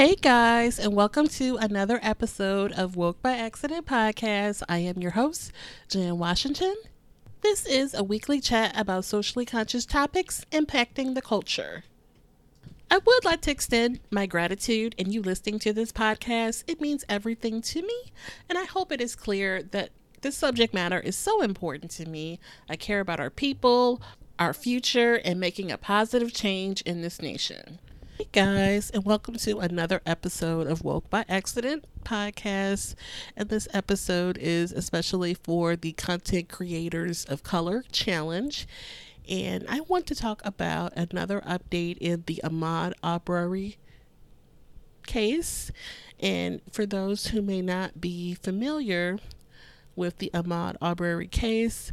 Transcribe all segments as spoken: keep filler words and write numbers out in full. Hey guys, and welcome to another episode of Woke by Accident Podcast. I am your host, Jan Washington. This is a weekly chat about socially conscious topics impacting the culture. I would like to extend my gratitude in you listening to this podcast. It means everything to me, and I hope it is clear that this subject matter is so important to me. I care about our people, our future, and making a positive change in this nation. Hey guys, and welcome to another episode of Woke by Accident Podcast. And this episode is especially for the Content Creators of Color Challenge. And I want to talk about another update in the Ahmaud Arbery case. And for those who may not be familiar with the Ahmaud Arbery case,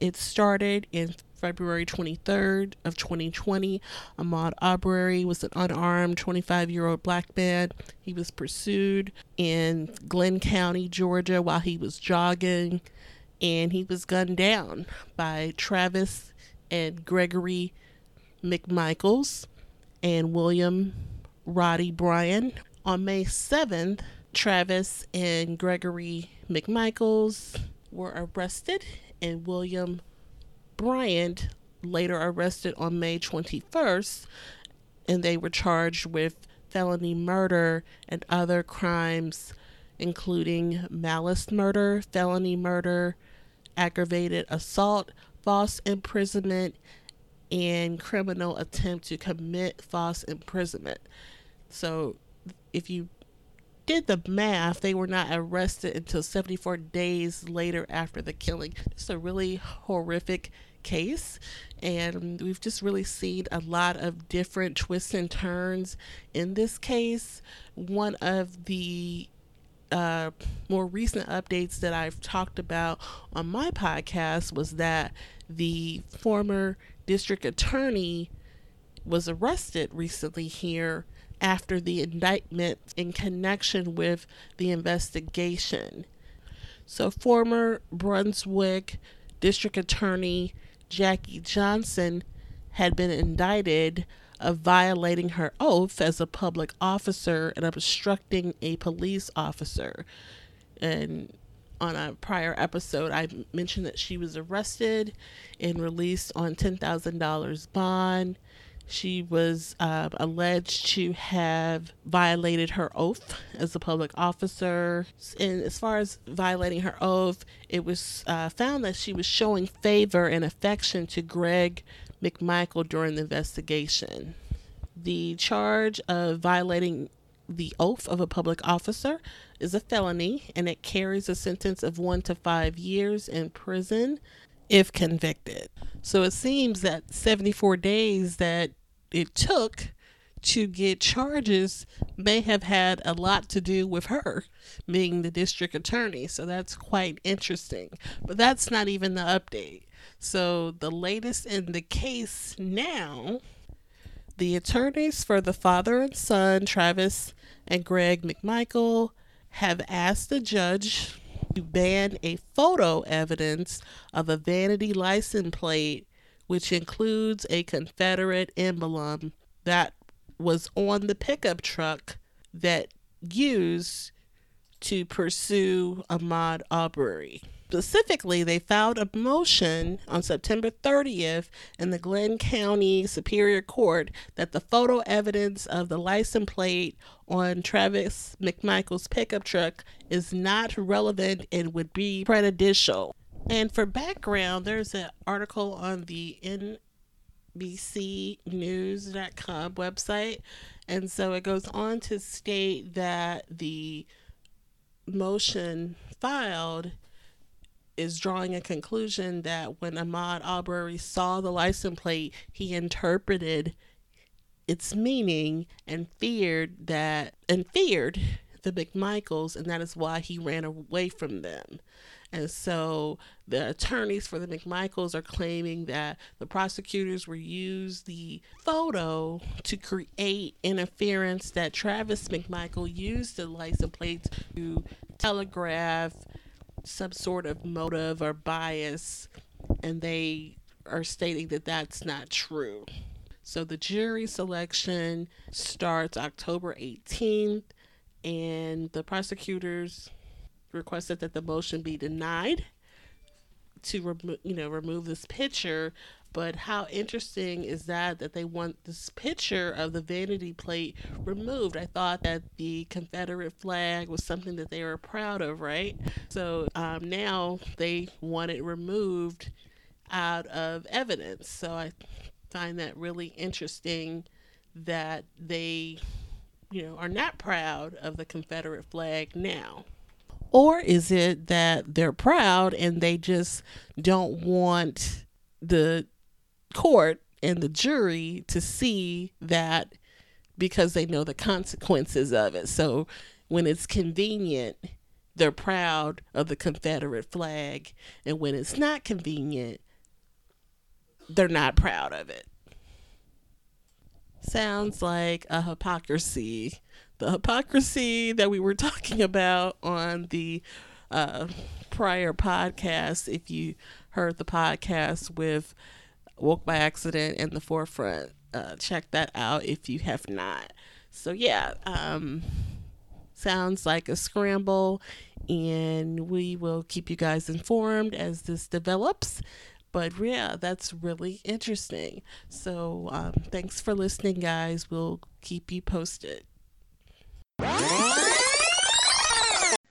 it started in February twenty-third of twenty twenty. Ahmaud Arbery was an unarmed twenty-five-year-old black man. He was pursued in Glynn County, Georgia, while he was jogging, and he was gunned down by Travis and Gregory McMichaels and William Roddy Bryan. On May seventh, Travis and Gregory McMichaels were arrested, and William Bryan later arrested on May twenty-first, and they were charged with felony murder and other crimes including malice murder, felony murder, aggravated assault, false imprisonment, and criminal attempt to commit false imprisonment. So if you did the math, they were not arrested until seventy-four days later after the killing. It's a really horrific case, and we've just really seen a lot of different twists and turns in this case. One of the uh, more recent updates that I've talked about on my podcast was that the former district attorney was arrested recently here after the indictment in connection with the investigation. So former Brunswick District Attorney Jackie Johnson had been indicted of violating her oath as a public officer and obstructing a police officer. And on a prior episode, I mentioned that she was arrested and released on ten thousand dollars bond. She was uh, alleged to have violated her oath as a public officer. And as far as violating her oath, it was uh, found that she was showing favor and affection to Greg McMichael during the investigation. The charge of violating the oath of a public officer is a felony, and it carries a sentence of one to five years in prison if convicted. So it seems that seventy-four days that it took to get charges may have had a lot to do with her being the district attorney. So that's quite interesting. But that's not even the update. So the latest in the case now, the attorneys for the father and son, Travis and Greg McMichael, have asked the judge to ban a photo evidence of a vanity license plate, which includes a Confederate emblem that was on the pickup truck that used to pursue Ahmaud Arbery. Specifically, they filed a motion on September thirtieth in the Glynn County Superior Court that the photo evidence of the license plate on Travis McMichael's pickup truck is not relevant and would be prejudicial. And for background, there's an article on the N B C news dot com website. And so it goes on to state that the motion filed is drawing a conclusion that when Ahmaud Arbery saw the license plate, he interpreted its meaning and feared that and feared the McMichaels, and that is why he ran away from them. And so the attorneys for the McMichaels are claiming that the prosecutors were used the photo to create interference, that Travis McMichael used the license plates to telegraph some sort of motive or bias, and they are stating that that's not true. So the jury selection starts October eighteenth, and the prosecutors requested that the motion be denied to remo- you know, remove this picture. But how interesting is that, that they want this picture of the vanity plate removed? I thought that the Confederate flag was something that they were proud of, right? So um, now they want it removed out of evidence. So I find that really interesting that they, you know, are not proud of the Confederate flag now. Or is it that they're proud and they just don't want the court and the jury to see that, because they know the consequences of it? So when it's convenient, they're proud of the Confederate flag, and when it's not convenient, they're not proud of it. Sounds like a hypocrisy. The hypocrisy that we were talking about on the uh, prior podcast, if you heard the podcast with Woke by Accident and The Forefront, uh, check that out if you have not. So yeah, um, sounds like a scramble, and we will keep you guys informed as this develops. But yeah, that's really interesting. So um, thanks for listening, guys. We'll keep you posted.